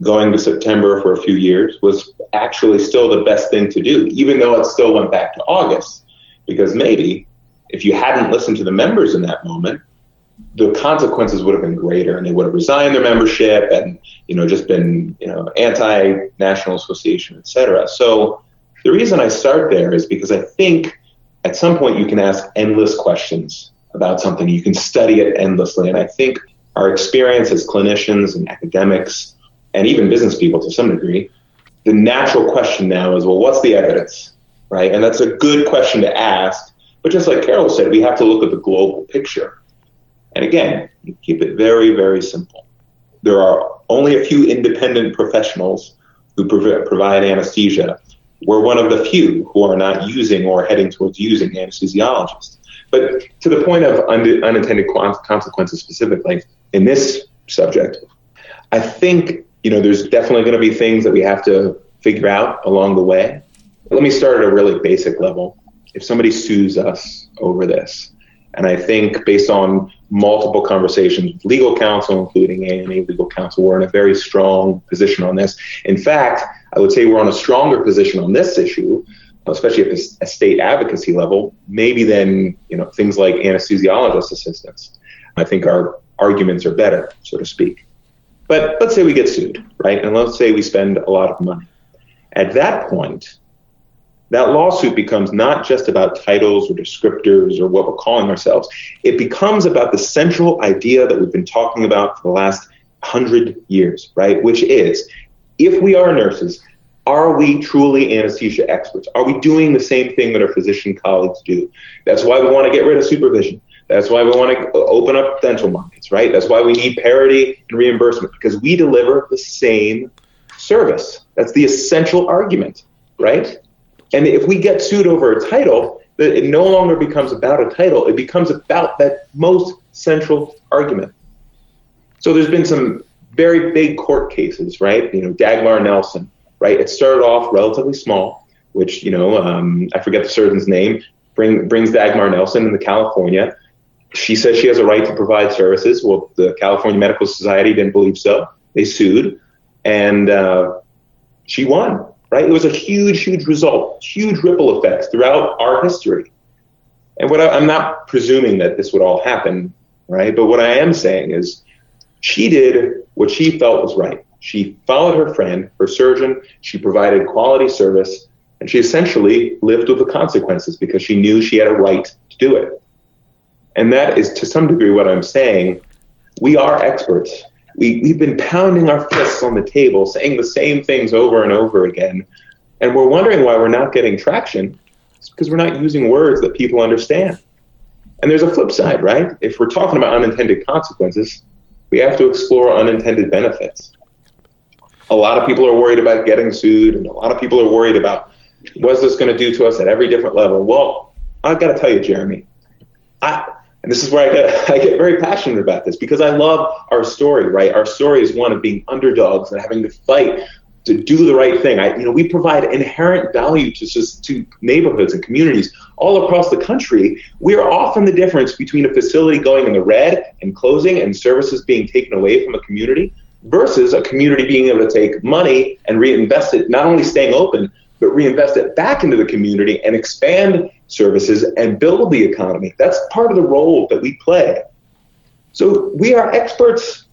going to September for a few years was actually still the best thing to do, even though it still went back to August, because maybe if you hadn't listened to the members in that moment, the consequences would have been greater and they would have resigned their membership and, you know, just been, you know, anti-national association, et cetera. So the reason I start there is because I think at some point you can ask endless questions about something. You can study it endlessly. And I think our experience as clinicians and academics and even business people to some degree, the natural question now is, well, what's the evidence, right? And that's a good question to ask. But just like Carol said, we have to look at the global picture. And again, you keep it very, very simple. There are only a few independent professionals who prov- provide anesthesia. We're one of the few who are not using or heading towards using anesthesiologists. But to the point of un- unintended consequences specifically in this subject, I think, you know, there's definitely going to be things that we have to figure out along the way. Let me start at a really basic level. If somebody sues us over this, and I think based on multiple conversations with legal counsel, including A A N A legal counsel, we're in a very strong position on this. In fact, I would say we're on a stronger position on this issue, especially at this state advocacy level, maybe than, you know, things like anesthesiologist assistance. I think our arguments are better, so to speak. But let's say we get sued, right? And let's say we spend a lot of money. At that point, that lawsuit becomes not just about titles or descriptors or what we're calling ourselves. It becomes about the central idea that we've been talking about for the last hundred years, right? Which is, if we are nurses, are we truly anesthesia experts? Are we doing the same thing that our physician colleagues do? That's why we want to get rid of supervision. That's why we want to open up dental markets, right? That's why we need parity and reimbursement, because we deliver the same service. That's the essential argument, right? And if we get sued over a title, it no longer becomes about a title. It becomes about that most central argument. So there's been some very big court cases, right? You know, Dagmar Nelson, right? It started off relatively small, which, you know, um, I forget the surgeon's name, bring, brings Dagmar Nelson into California. She says she has a right to provide services. Well, the California Medical Society didn't believe so. They sued, and uh, she won. Right? It was a huge, huge result, huge ripple effects throughout our history. And what I, I'm not presuming that this would all happen, right? But what I am saying is she did what she felt was right. She followed her friend, her surgeon. She provided quality service, and she essentially lived with the consequences because she knew she had a right to do it. And that is, to some degree, what I'm saying. We are experts. We, we've been pounding our fists on the table, saying the same things over and over again. And we're wondering why we're not getting traction. It's because we're not using words that people understand. And there's a flip side, right? If we're talking about unintended consequences, we have to explore unintended benefits. A lot of people are worried about getting sued, and a lot of people are worried about what's this going to do to us at every different level. Well, I've got to tell you, Jeremy, I... And this is where I get, I get very passionate about this, because I love our story, right? Our story is one of being underdogs and having to fight to do the right thing. I, you know, we provide inherent value to to neighborhoods and communities all across the country. We are often the difference between a facility going in the red and closing and services being taken away from a community versus a community being able to take money and reinvest it, not only staying open, but reinvest it back into the community and expand services and build the economy. That's part of the role that we play. So we are experts.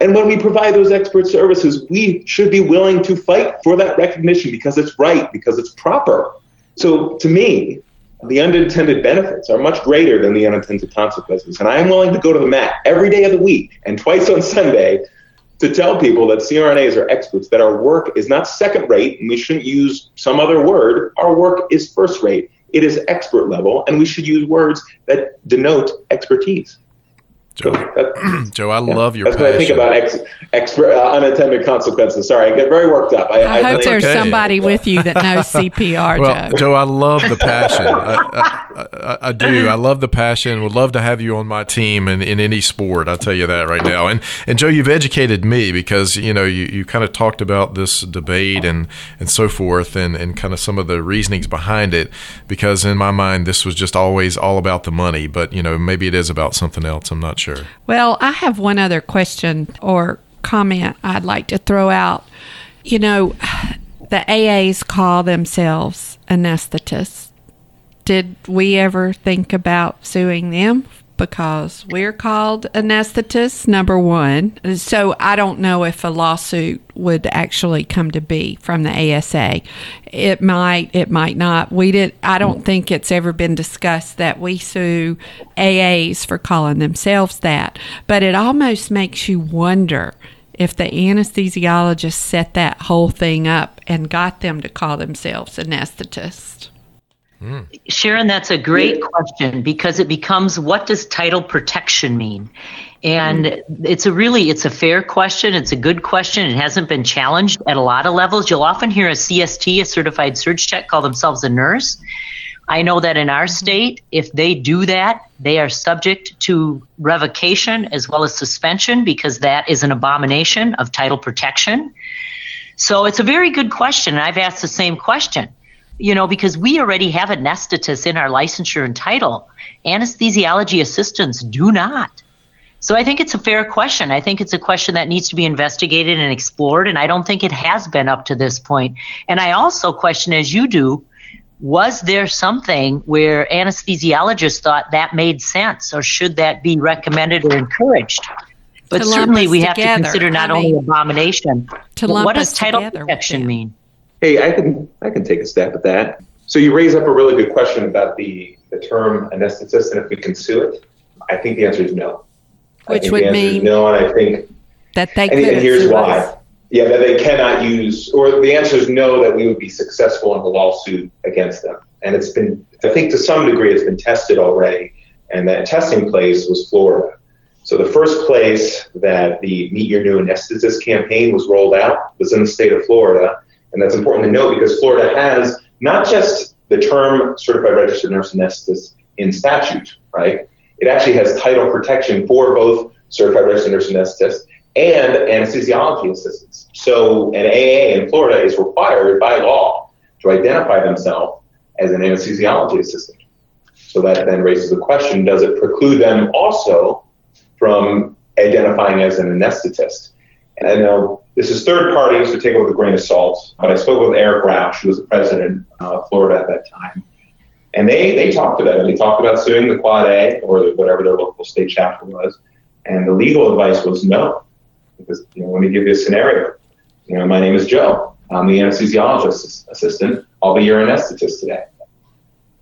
And when we provide those expert services, we should be willing to fight for that recognition because it's right, because it's proper. So to me, the unintended benefits are much greater than the unintended consequences. And I am willing to go to the mat every day of the week and twice on Sunday to tell people that C R N As are experts, that our work is not second rate, and we shouldn't use some other word. Our work is first rate. It is expert level, and we should use words that denote expertise. Joe, so Joe I yeah, love your that's passion. What I think about ex, expert, uh, unintended consequences. Sorry, I get very worked up. I, I, I hope there's okay. somebody with you that knows C P R, well, Joe. Joe, I love the passion. I, I, I, I do. I love the passion. Would love to have you on my team in, in any sport. I'll tell you that right now. And and Joe, you've educated me because, you know, you, you kind of talked about this debate and, and so forth and, and kind of some of the reasonings behind it, because in my mind, this was just always all about the money. But, you know, maybe it is about something else. I'm not sure. Well, I have one other question or comment I'd like to throw out. You know, the A As call themselves anesthetists. Did we ever think about suing them? Because we're called anesthetists, number one. So I don't know if a lawsuit would actually come to be from the A S A. It might, it might not. We did. I don't think it's ever been discussed that we sue A As for calling themselves that. But it almost makes you wonder if the anesthesiologist set that whole thing up and got them to call themselves anesthetists. Mm. Sharon, that's a great question, because it becomes, what does title protection mean? And mm. it's a really, it's a fair question. It's a good question. It hasn't been challenged at a lot of levels. You'll often hear a C S T, a certified surge tech, call themselves a nurse. I know that in our state, if they do that, they are subject to revocation as well as suspension, because that is an abomination of title protection. So it's a very good question. And I've asked the same question. You know, because we already have anesthetists in our licensure and title. Anesthesiology assistants do not. So I think it's a fair question. I think it's a question that needs to be investigated and explored, and I don't think it has been up to this point. And I also question, as you do, was there something where anesthesiologists thought that made sense, or should that be recommended or encouraged? But certainly we have together. to consider not I mean, only abomination, but what does title protection mean? Hey, I can I can take a stab at that. So you raise up a really good question about the, the term anesthetist and if we can sue it. I think the answer is no. Which would mean no, and I think that they could. And here's why. Yeah, that they cannot use, or the answer is no, that we would be successful in the lawsuit against them. And it's been, I think to some degree, it's been tested already. And that testing place was Florida. So the first place that the Meet Your New Anesthetist campaign was rolled out was in the state of Florida. And that's important to note because Florida has not just the term certified registered nurse anesthetist in statute, right? It actually has title protection for both certified registered nurse anesthetist and anesthesiology assistants. So an A A in Florida is required by law to identify themselves as an anesthesiology assistant. So that then raises the question, does it preclude them also from identifying as an anesthetist? And I know this is third parties, to take it with a grain of salt, but I spoke with Eric Roush, who was the president of Florida at that time. And they, they talked about it. They talked about suing the Quad A or whatever their local state chapter was. And the legal advice was no. Because, you know, let me give you a scenario. You know, my name is Joe. I'm the anesthesiologist assistant. I'll be your anesthetist today.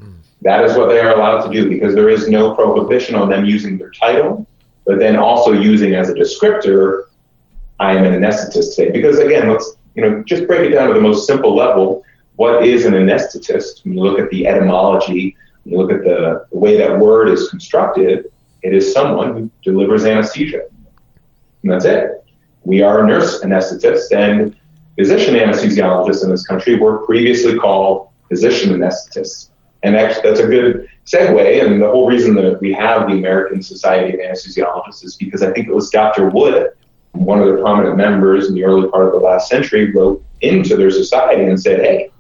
Mm. That is what they are allowed to do because there is no prohibition on them using their title, but then also using as a descriptor I am an anesthetist today. Because again, let's, you know, just break it down to the most simple level. What is an anesthetist? When you look at the etymology, when you look at the, the way that word is constructed, it is someone who delivers anesthesia. And that's it. We are nurse anesthetists and physician anesthesiologists in this country were previously called physician anesthetists. And that's, that's a good segue. And the whole reason that we have the American Society of Anesthesiologists is because I think it was Doctor Wood, one of the prominent members in the early part of the last century, wrote into their society and said, hey,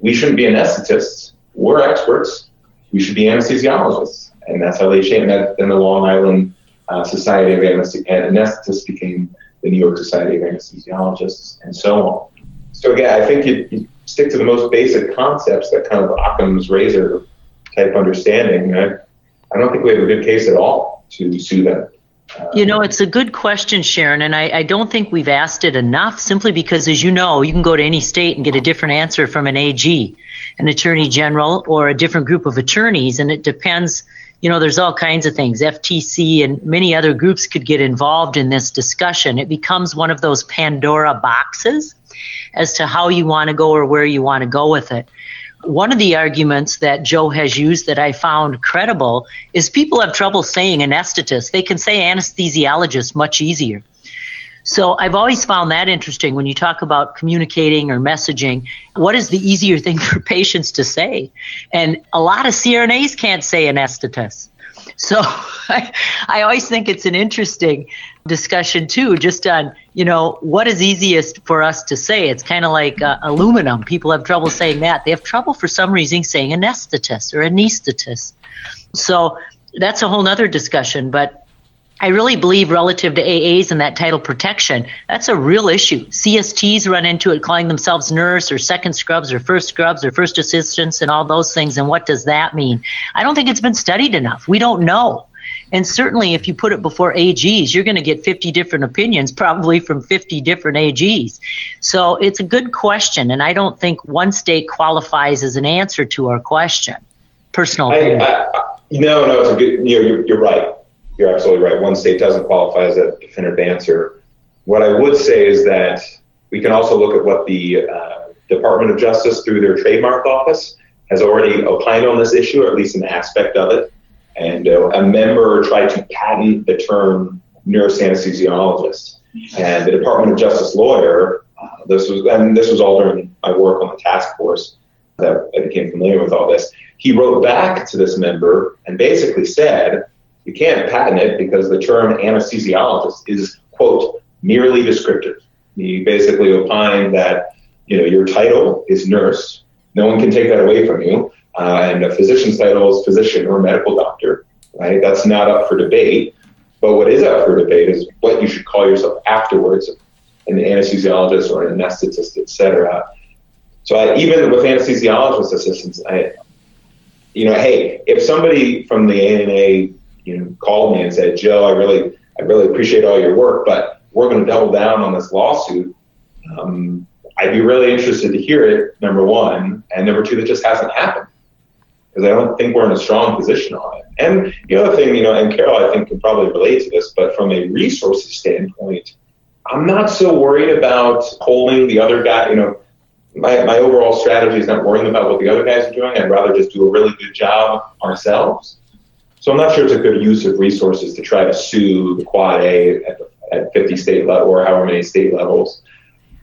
we shouldn't be anesthetists. We're experts. We should be anesthesiologists. And that's how they changed that. Then the Long Island uh, Society of Anesthet- Anesthetists became the New York Society of Anesthesiologists and so on. So again, I think you, you stick to the most basic concepts, that kind of Occam's razor type understanding. I, I don't think we have a good case at all to sue them. You know, it's a good question, Sharon, and I, I don't think we've asked it enough simply because, as you know, you can go to any state and get a different answer from an A G, an attorney general, or a different group of attorneys, and it depends. You know, there's all kinds of things. F T C and many other groups could get involved in this discussion. It becomes one of those Pandora boxes as to how you want to go or where you want to go with it. One of the arguments that Joe has used that I found credible is people have trouble saying anesthetist. They can say anesthesiologist much easier. So I've always found that interesting when you talk about communicating or messaging. What is the easier thing for patients to say? And a lot of C R N As can't say anesthetist. So I, I always think it's an interesting discussion, too, just on, you know, what is easiest for us to say. It's kind of like uh, aluminum. People have trouble saying that. They have trouble for some reason saying anesthetist or anesthetist. So that's a whole other discussion. But I really believe relative to A As and that title protection, that's a real issue. C S Ts run into it, calling themselves nurse or second scrubs or first scrubs or first assistants and all those things. And what does that mean? I don't think it's been studied enough. We don't know. And certainly if you put it before A Gs, you're going to get fifty different opinions, probably from fifty different A Gs. So it's a good question. And I don't think one state qualifies as an answer to our question. Personal opinion. I, I, no, no, it's a good, you know, you're, you're right. You're absolutely right. One state doesn't qualify as a definitive answer. What I would say is that we can also look at what the uh, Department of Justice through their trademark office has already opined on this issue, or at least an aspect of it. And uh, a member tried to patent the term nurse anesthesiologist, and the Department of Justice lawyer, uh, this was, and this was all during my work on the task force that I became familiar with all this, he wrote back to this member and basically said, you can't patent it because the term anesthesiologist is, quote, merely descriptive. He basically opined that, you know, your title is nurse. No one can take that away from you. Uh, and a physician's title is physician or medical doctor, right? That's not up for debate. But what is up for debate is what you should call yourself afterwards, an anesthesiologist or an anesthetist, et cetera. So I, even with anesthesiologist assistants, I, you know, hey, if somebody from the A N A, you know, called me and said, Joe, I really, I really appreciate all your work, but we're going to double down on this lawsuit. Um, I'd be really interested to hear it, number one, and number two, that just hasn't happened because I don't think we're in a strong position on it. And the other thing, you know, and Carol, I think can probably relate to this, but from a resources standpoint, I'm not so worried about holding the other guy, you know, my, my overall strategy is not worrying about what the other guys are doing. I'd rather just do a really good job ourselves. So I'm not sure it's a good use of resources to try to sue the Quad A at, at fifty state level or however many state levels,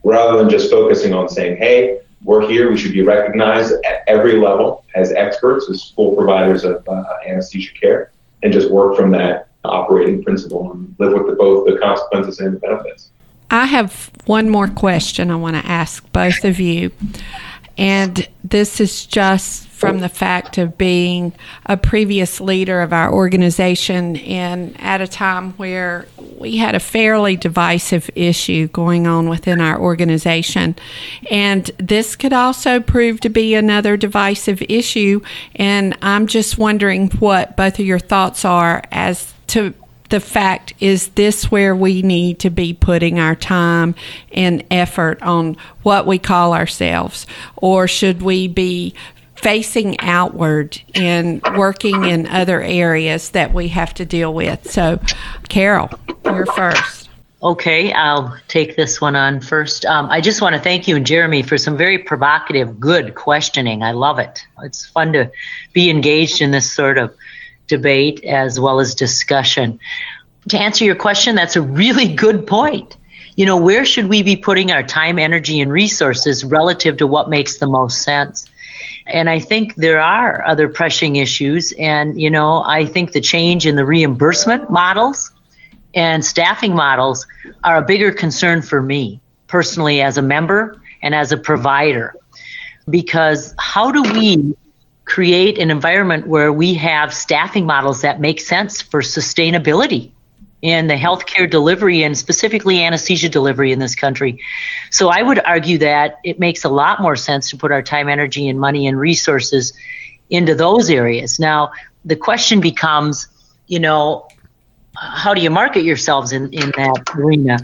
rather than just focusing on saying, hey, we're here, we should be recognized at every level as experts, as full providers of uh, anesthesia care, and just work from that operating principle and live with the, both the consequences and the benefits. I have one more question I want to ask both of you. And this is just from the fact of being a previous leader of our organization and at a time where we had a fairly divisive issue going on within our organization. And this could also prove to be another divisive issue. And I'm just wondering what both of your thoughts are as to the fact, is this where we need to be putting our time and effort on what we call ourselves? Or should we be facing outward and working in other areas that we have to deal with? So, Carol, you're first. Okay, I'll take this one on first. Um, I just want to thank you and Jeremy for some very provocative, good questioning. I love it. It's fun to be engaged in this sort of debate as well as discussion. To answer your question, that's a really good point. You know, where should we be putting our time, energy, and resources relative to what makes the most sense? And I think there are other pressing issues. And, you know, I think the change in the reimbursement models and staffing models are a bigger concern for me personally as a member and as a provider, because how do we create an environment where we have staffing models that make sense for sustainability in the healthcare delivery and specifically anesthesia delivery in this country? So I would argue that it makes a lot more sense to put our time, energy, and money and resources into those areas. Now, the question becomes, you know, how do you market yourselves in, in that arena?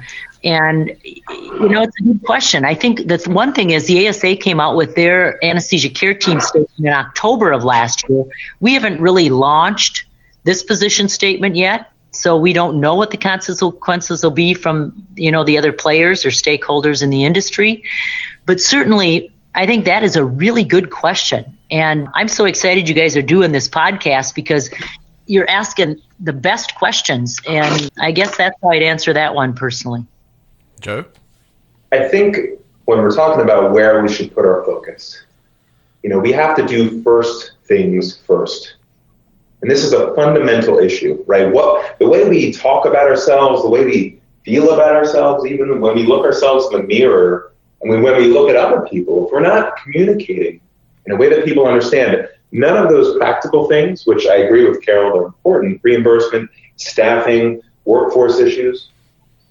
And, you know, it's a good question. I think that's one thing is the A S A came out with their anesthesia care team statement in October of last year. We haven't really launched this position statement yet, so we don't know what the consequences will be from, you know, the other players or stakeholders in the industry. But certainly, I think that is a really good question. And I'm so excited you guys are doing this podcast because you're asking the best questions. And I guess that's how I'd answer that one personally. Joe? I think when we're talking about where we should put our focus, you know, we have to do first things first. And this is a fundamental issue, right? What the way we talk about ourselves, the way we feel about ourselves, even when we look ourselves in the mirror, and when we look at other people, if we're not communicating in a way that people understand, none of those practical things, which I agree with Carol are important, reimbursement, staffing, workforce issues.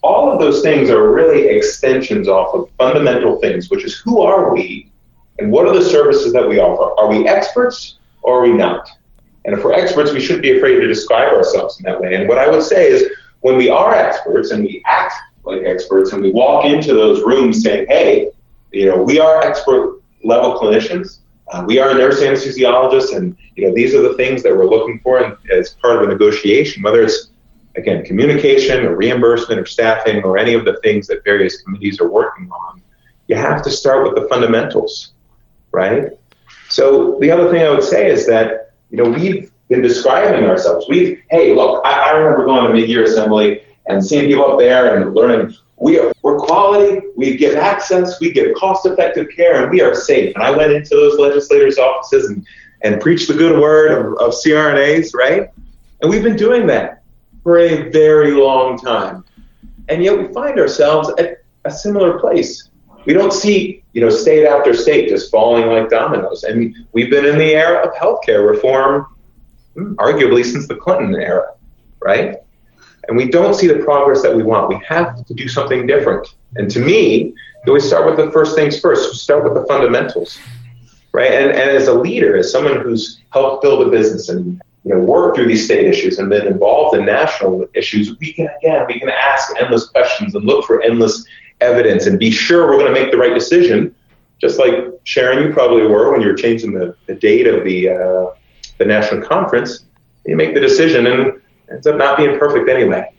All of those things are really extensions off of fundamental things, which is who are we and what are the services that we offer? Are we experts or are we not? And if we're experts, we shouldn't be afraid to describe ourselves in that way. And what I would say is when we are experts and we act like experts and we walk into those rooms saying, hey, you know, we are expert level clinicians. Uh, we are nurse anesthesiologists, and you know these are the things that we're looking for in, as part of a negotiation, whether it's, again, communication or reimbursement or staffing or any of the things that various committees are working on. You have to start with the fundamentals, right? So the other thing I would say is that, you know, we've been describing ourselves. We've, hey, look, I, I remember going to mid-year assembly and seeing people up there and learning, we are, we're quality, we give access, we give cost-effective care, and we are safe. And I went into those legislators' offices and, and preached the good word of, of C R N As, right? And we've been doing that for a very long time. And yet we find ourselves at a similar place. We don't see, you know, state after state just falling like dominoes. And we've been in the era of healthcare reform, arguably since the Clinton era, right? And we don't see the progress that we want. We have to do something different. And to me, you always start with the first things first. You start with the fundamentals, right? And, and as a leader, as someone who's helped build a business and, you know, worked through these state issues and been involved in national issues, we can, again, we can ask endless questions and look for endless evidence and be sure we're going to make the right decision, just like, Sharon, you probably were when you were changing the, the date of the uh, the national conference. You make the decision and ends up not being perfect anyway.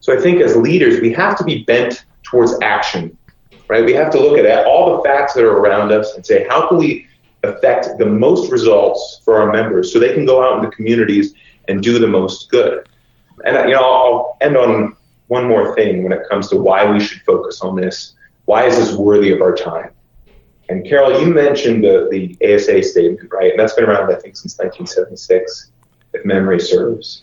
So I think as leaders, we have to be bent towards action, right? We have to look at all the facts that are around us and say, how can we affect the most results for our members so they can go out in the communities and do the most good? And, you know, I'll end on one more thing when it comes to why we should focus on this. Why is this worthy of our time? And Carol, you mentioned the, the A S A statement, right? And that's been around, I think, since nineteen seventy-six, if memory serves.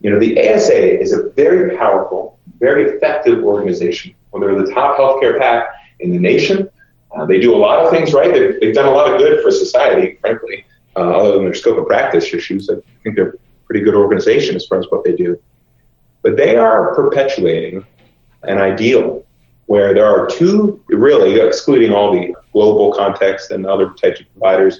You know, the A S A is a very powerful, very effective organization. Well, they're the top healthcare pack in the nation. Uh, they do a lot of things right. They've, they've done a lot of good for society, frankly, uh, other than their scope of practice issues. I think they're a pretty good organization as far as what they do. But they are perpetuating an ideal where there are two, really, excluding all the global context and other types of providers,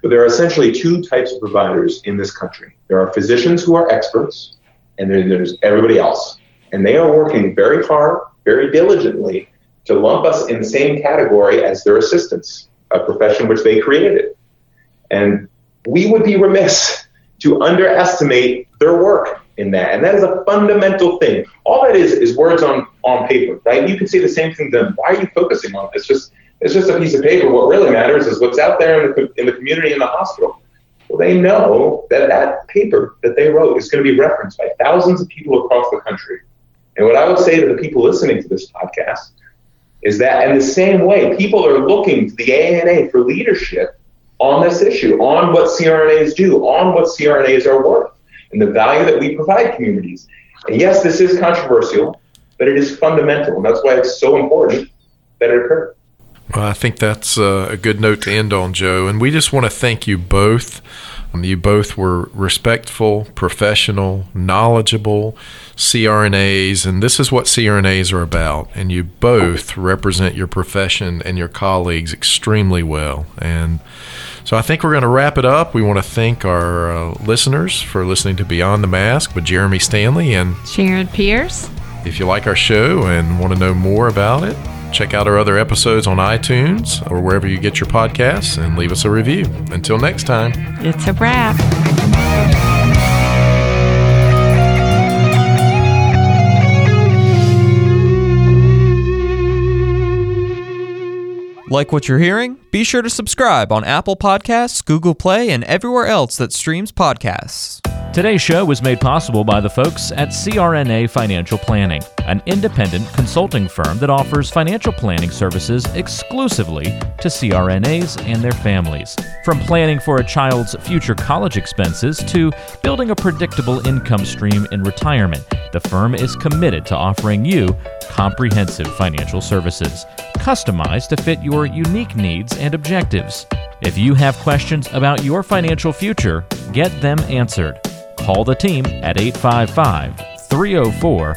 but there are essentially two types of providers in this country. There are physicians who are experts, and then there's everybody else. And they are working very hard, very diligently to lump us in the same category as their assistants, a profession which they created. And we would be remiss to underestimate their work in that. And that is a fundamental thing. All that is is words on, on paper, right? You can say the same thing then. Why are you focusing on it? It's just, it's just a piece of paper. What really matters is what's out there in the, in the community, in the hospital. Well, they know that that paper that they wrote is going to be referenced by thousands of people across the country. And what I would say to the people listening to this podcast is that in the same way, people are looking to the A A N A for leadership on this issue, on what C R N As do, on what C R N As are worth, and the value that we provide communities. And yes, this is controversial, but it is fundamental, and that's why it's so important that it occur. Well, I think that's a good note to end on, Joe. And we just want to thank you both. You both were respectful, professional, knowledgeable C R N As, and this is what C R N As are about. And you both represent your profession and your colleagues extremely well. And so I think we're going to wrap it up. We want to thank our uh, listeners for listening to Beyond the Mask with Jeremy Stanley and Sharon Pierce. If you like our show and want to know more about it, check out our other episodes on iTunes or wherever you get your podcasts and leave us a review. Until next time, it's a wrap. Like what you're hearing? Be sure to subscribe on Apple Podcasts, Google Play, and everywhere else that streams podcasts. Today's show was made possible by the folks at C R N A Financial Planning, an independent consulting firm that offers financial planning services exclusively to C R N As and their families. From planning for a child's future college expenses to building a predictable income stream in retirement, the firm is committed to offering you comprehensive financial services, customized to fit your unique needs and objectives. If you have questions about your financial future, get them answered. Call the team at eight five five three oh four,